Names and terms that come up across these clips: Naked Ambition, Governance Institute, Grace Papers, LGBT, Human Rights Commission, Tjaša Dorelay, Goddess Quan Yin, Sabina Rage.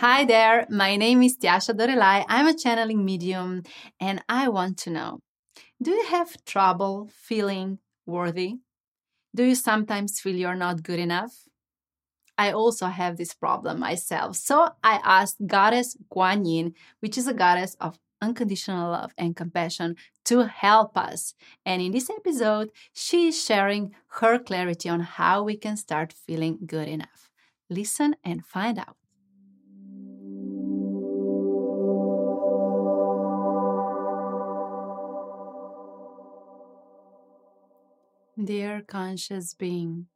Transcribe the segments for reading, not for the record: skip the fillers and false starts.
Hi there, my name is Tjaša Dorelay. I'm a channeling medium and I want to know, do you have trouble feeling worthy? Do you sometimes feel you're not good enough? I also have this problem myself. So I asked Goddess Quan Yin, which is a goddess of unconditional love and compassion, to help us. And in this episode, she is sharing her clarity on how we can start feeling good enough. Listen and find out. Dear conscious being,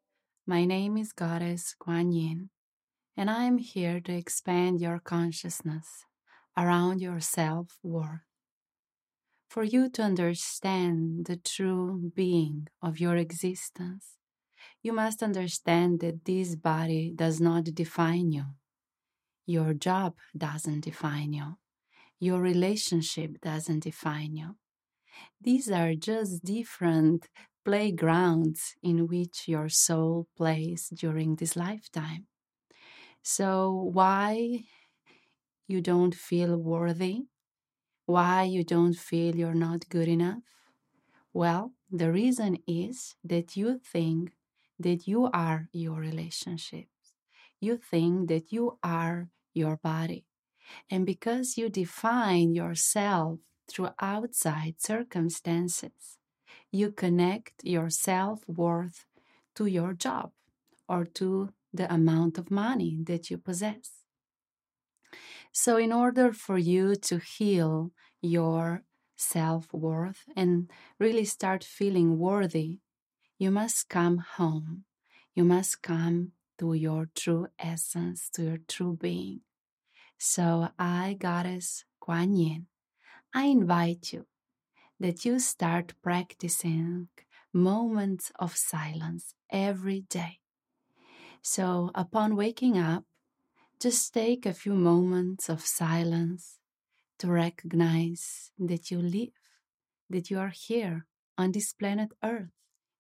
my name is Goddess Quan Yin, and I am here to expand your consciousness around your self-worth, for you to understand the true being of your existence. You must understand that this body does not define you. Your job doesn't define you. Your relationship doesn't define you. These are just different playgrounds in which your soul plays during this lifetime. So why you don't feel worthy? Why you don't feel you're not good enough? Well, the reason is that you think that you are your relationships. You think that you are your body. And because you define yourself through outside circumstances, you connect your self-worth to your job or to the amount of money that you possess. So in order for you to heal your self-worth and really start feeling worthy, you must come home. You must come to your true essence, to your true being. So I, Goddess Quan Yin, I invite you that you start practicing moments of silence every day. So upon waking up, just take a few moments of silence to recognize that you live, that you are here on this planet Earth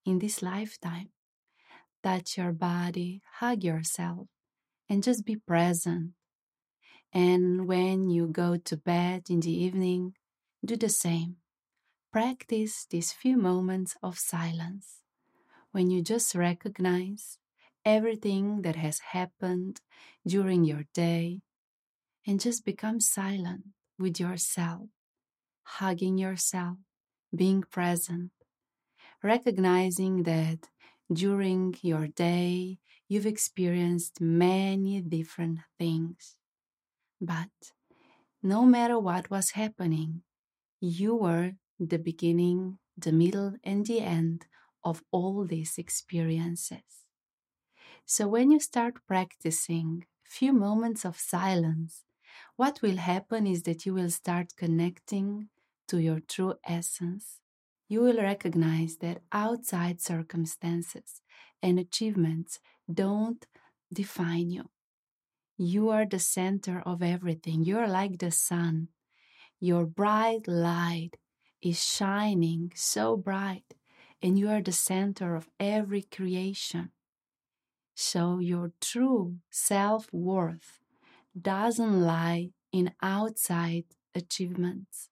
in this lifetime. Touch your body, hug yourself, and just be present. And when you go to bed in the evening, do the same. Practice these few moments of silence when you just recognize everything that has happened during your day and just become silent with yourself, hugging yourself, being present, recognizing that during your day you've experienced many different things. But no matter what was happening, you were the beginning, the middle, and the end of all these experiences. So when you start practicing few moments of silence, what will happen is that you will start connecting to your true essence. You will recognize that outside circumstances and achievements don't define you. You are the center of everything. You are like the sun. Your bright light is shining so bright, and you are the center of every creation. So your true self-worth doesn't lie in outside achievements.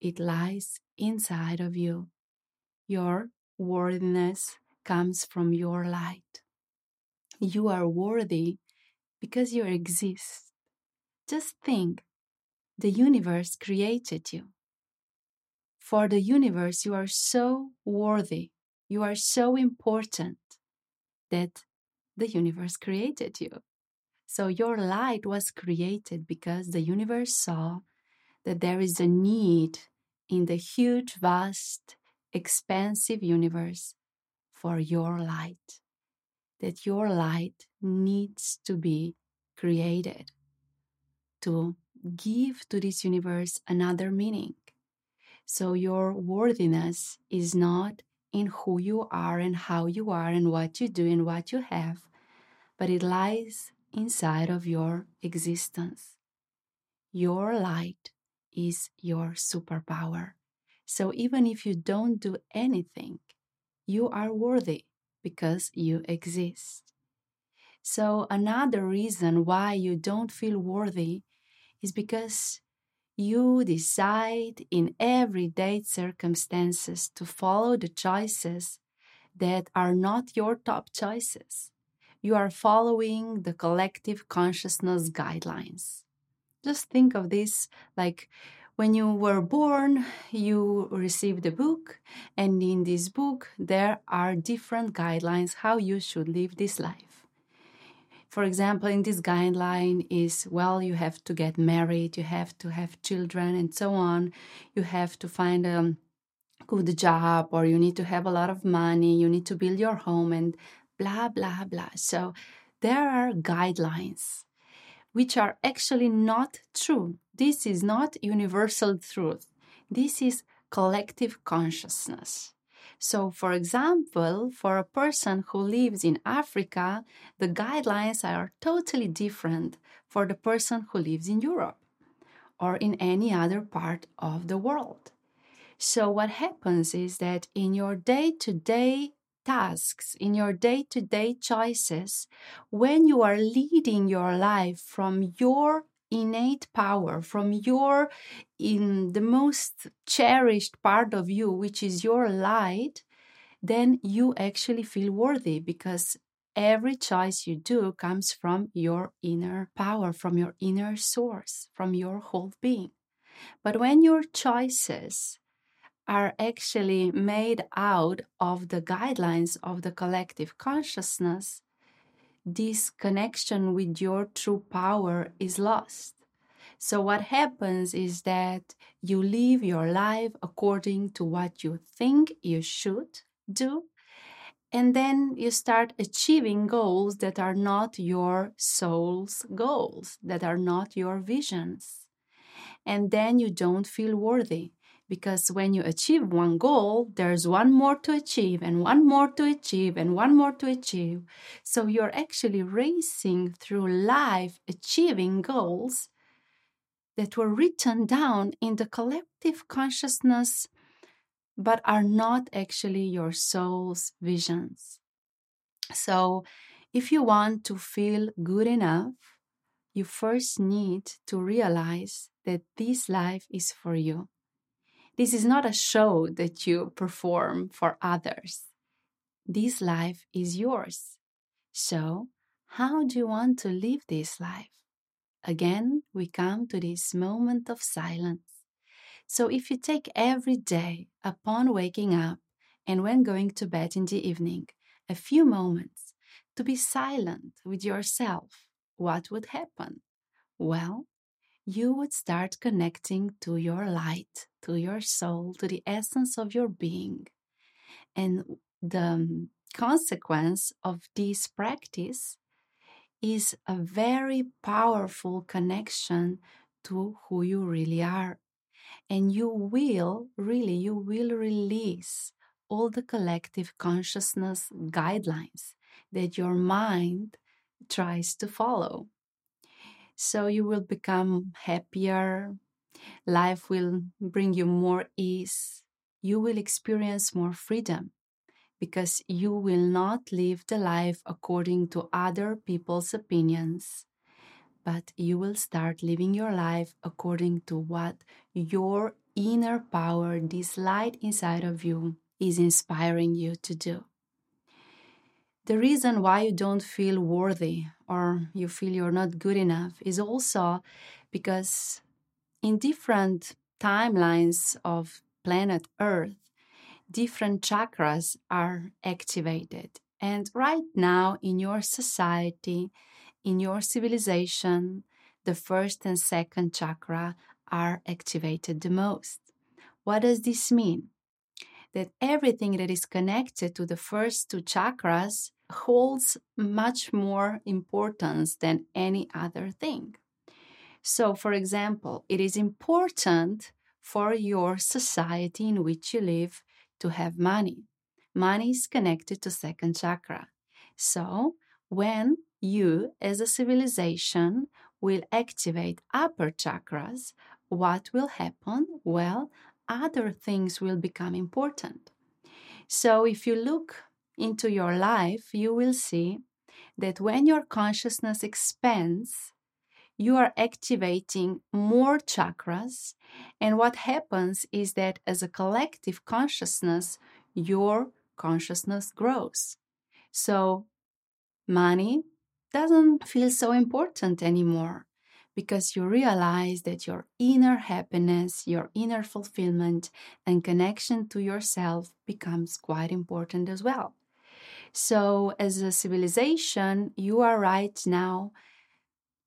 It lies inside of you. Your worthiness comes from your light. You are worthy because you exist. Just think, the universe created you. For the universe, you are so worthy, you are so important that the universe created you. So your light was created because the universe saw that there is a need in the huge, vast, expansive universe for your light, that your light needs to be created to give to this universe another meaning. So your worthiness is not in who you are and how you are and what you do and what you have, but it lies inside of your existence. Your light is your superpower. So even if you don't do anything, you are worthy because you exist. So another reason why you don't feel worthy is because you decide in everyday circumstances to follow the choices that are not your top choices. You are following the collective consciousness guidelines. Just think of this like when you were born, you received a book, and in this book there are different guidelines how you should live this life. For example, in this guideline is, well, you have to get married, you have to have children and so on. You have to find a good job, or you need to have a lot of money, you need to build your home and blah, blah, blah. So there are guidelines which are actually not true. This is not universal truth. This is collective consciousness. So, for example, for a person who lives in Africa, the guidelines are totally different for the person who lives in Europe or in any other part of the world. So what happens is that in your day-to-day tasks, in your day-to-day choices, when you are leading your life from your innate power, from your the most cherished part of you, which is your light, then you actually feel worthy, because every choice you do comes from your inner power, from your inner source, from your whole being. But when your choices are actually made out of the guidelines of the collective consciousness, this connection with your true power is lost. So what happens is that you live your life according to what you think you should do, and then you start achieving goals that are not your soul's goals, that are not your visions. And then you don't feel worthy, because when you achieve one goal, there's one more to achieve, and one more to achieve, and one more to achieve. So you're actually racing through life, achieving goals that were written down in the collective consciousness, but are not actually your soul's visions. So if you want to feel good enough, you first need to realize that this life is for you. This is not a show that you perform for others. This life is yours. So, how do you want to live this life? Again, we come to this moment of silence. So, if you take every day upon waking up and when going to bed in the evening, a few moments to be silent with yourself, what would happen? Well, you would start connecting to your light, to your soul, to the essence of your being. And the consequence of this practice is a very powerful connection to who you really are. And you will release all the collective consciousness guidelines that your mind tries to follow. So you will become happier, life will bring you more ease, you will experience more freedom, because you will not live the life according to other people's opinions, but you will start living your life according to what your inner power, this light inside of you, is inspiring you to do. The reason why you don't feel worthy or you feel you're not good enough is also because in different timelines of planet Earth, different chakras are activated. And right now in your society, in your civilization, the first and second chakra are activated the most. What does this mean? That everything that is connected to the first two chakras holds much more importance than any other thing. So, for example, it is important for your society in which you live to have money. Money is connected to second chakra. So, when you as a civilization will activate upper chakras, what will happen? Well, other things will become important. So, if you look into your life, you will see that when your consciousness expands, you are activating more chakras, and what happens is that as a collective consciousness, your consciousness grows. So money doesn't feel so important anymore because you realize that your inner happiness, your inner fulfillment, and connection to yourself becomes quite important as well. So as a civilization, you are right now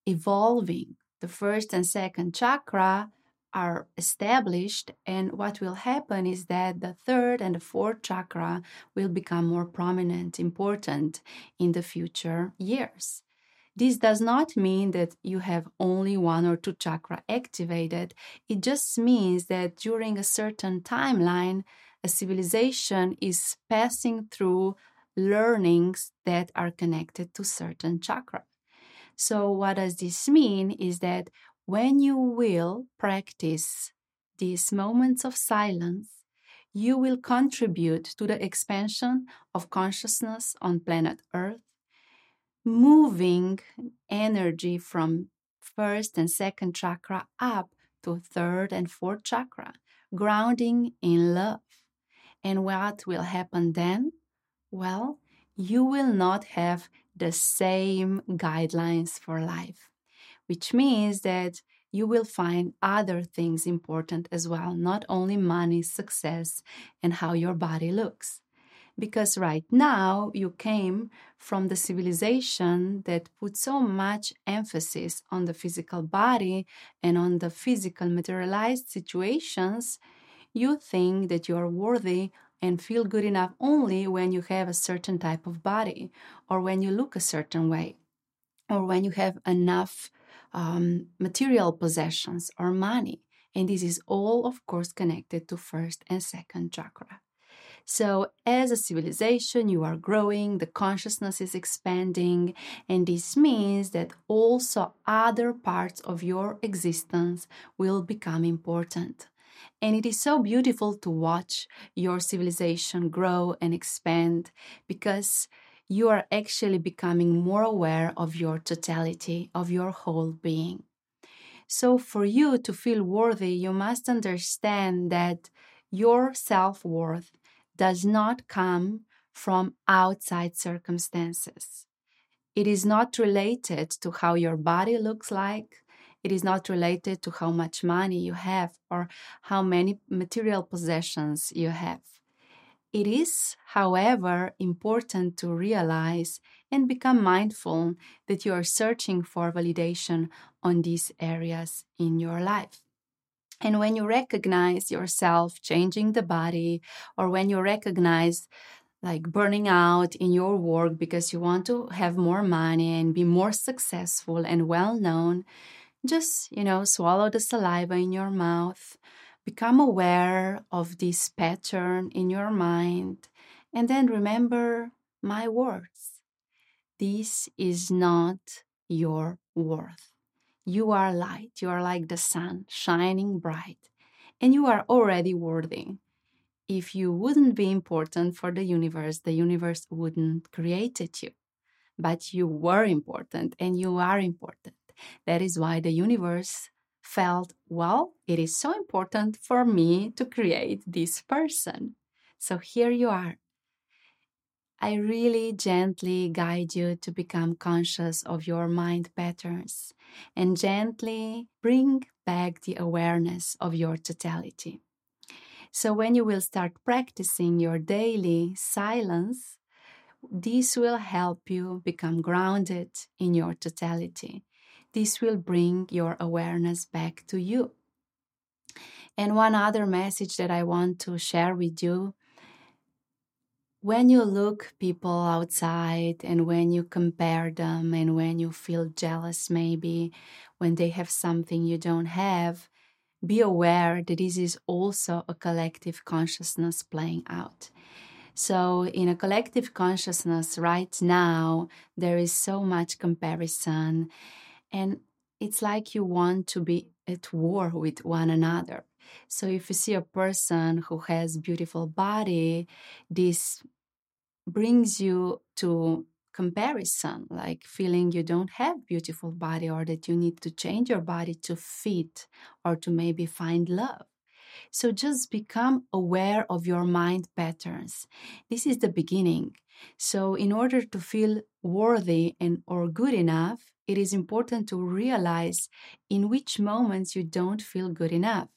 evolving. The first and second chakra are established, and what will happen is that the third and the fourth chakra will become more prominent, important in the future years. This does not mean that you have only one or two chakra activated. It just means that during a certain timeline, a civilization is passing through learnings that are connected to certain chakra. So what does this mean is that when you will practice these moments of silence, you will contribute to the expansion of consciousness on planet Earth, moving energy from first and second chakra up to third and fourth chakra, grounding in love. And what will happen then? Well, you will not have the same guidelines for life, which means that you will find other things important as well, not only money, success, and how your body looks. Because right now you came from the civilization that put so much emphasis on the physical body and on the physical materialized situations, you think that you are worthy and feel good enough only when you have a certain type of body, or when you look a certain way, or when you have enough material possessions or money. And this is all, of course, connected to first and second chakra. So as a civilization, you are growing, the consciousness is expanding, and this means that also other parts of your existence will become important. And it is so beautiful to watch your civilization grow and expand, because you are actually becoming more aware of your totality, of your whole being. So for you to feel worthy, you must understand that your self-worth does not come from outside circumstances. It is not related to how your body looks like. It is not related to how much money you have or how many material possessions you have. It is, however, important to realize and become mindful that you are searching for validation on these areas in your life. And when you recognize yourself changing the body, or when you recognize like burning out in your work because you want to have more money and be more successful and well-known, just, swallow the saliva in your mouth, become aware of this pattern in your mind, and then remember my words. This is not your worth. You are light. You are like the sun, shining bright, and you are already worthy. If you wouldn't be important for the universe wouldn't create you. But you were important, and you are important. That is why the universe felt, well, it is so important for me to create this person. So here you are. I really gently guide you to become conscious of your mind patterns and gently bring back the awareness of your totality. So when you will start practicing your daily silence, this will help you become grounded in your totality. This will bring your awareness back to you. And one other message that I want to share with you. When you look people outside, and when you compare them, and when you feel jealous maybe, when they have something you don't have, be aware that this is also a collective consciousness playing out. So in a collective consciousness right now, there is so much comparison. And it's like you want to be at war with one another. So if you see a person who has a beautiful body, this brings you to comparison, like feeling you don't have beautiful body or that you need to change your body to fit or to maybe find love. So just become aware of your mind patterns. This is the beginning. So in order to feel worthy and or good enough, it is important to realize in which moments you don't feel good enough.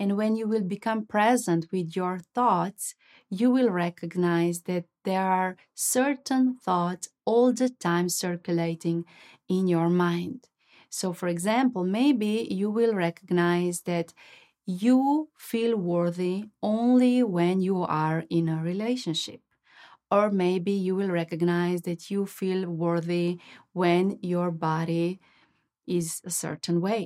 And when you will become present with your thoughts, you will recognize that there are certain thoughts all the time circulating in your mind. So, for example, maybe you will recognize that you feel worthy only when you are in a relationship. Or maybe you will recognize that you feel worthy when your body is a certain way.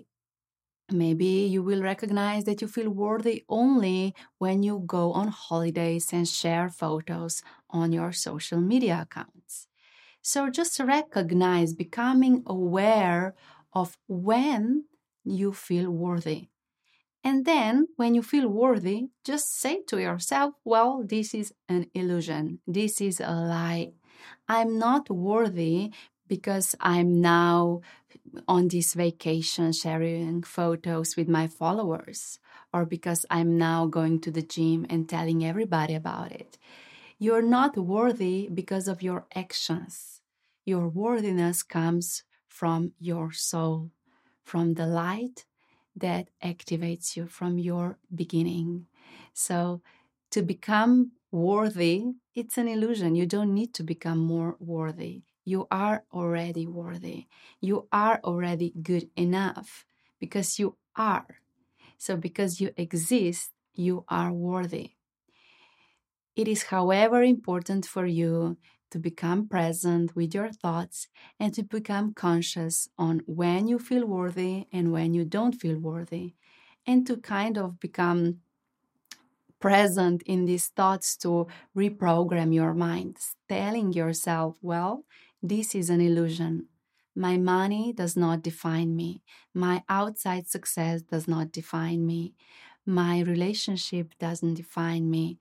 Maybe you will recognize that you feel worthy only when you go on holidays and share photos on your social media accounts. So just recognize, becoming aware of when you feel worthy. And then, when you feel worthy, just say to yourself, well, this is an illusion. This is a lie. I'm not worthy because I'm now on this vacation sharing photos with my followers, or because I'm now going to the gym and telling everybody about it. You're not worthy because of your actions. Your worthiness comes from your soul, from the light that activates you from your beginning. So to become worthy, it's an illusion. You don't need to become more worthy. You are already worthy. You are already good enough because you are. So because you exist, you are worthy. It is, however, important for you to become present with your thoughts and to become conscious on when you feel worthy and when you don't feel worthy, and to kind of become present in these thoughts to reprogram your mind, telling yourself, well, this is an illusion. My money does not define me. My outside success does not define me. My relationship doesn't define me.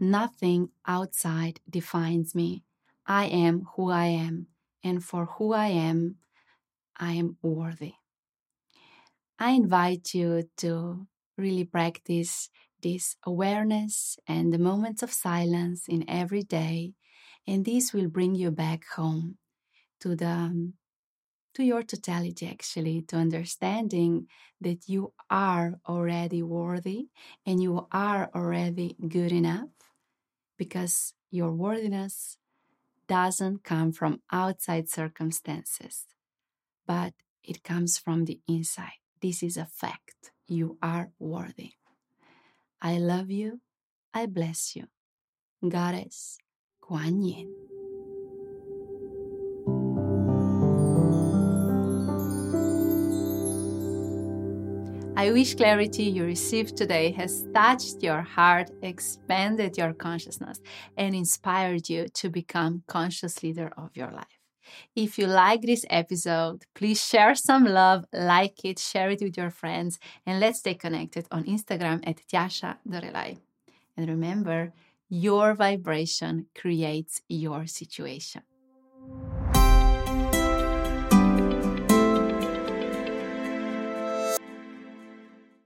Nothing outside defines me. I am who I am, and for who I am worthy. I invite you to really practice this awareness and the moments of silence in every day, and this will bring you back home to your totality, actually, to understanding that you are already worthy and you are already good enough, because your worthiness doesn't come from outside circumstances, but it comes from the inside. This is a fact. You are worthy. I love you. I bless you. Goddess Quan Yin. I wish clarity you received today has touched your heart, expanded your consciousness, and inspired you to become conscious leader of your life. If you like this episode, please share some love, like it, share it with your friends, and let's stay connected on Instagram at Tjaša Dorelay. And remember, your vibration creates your situation.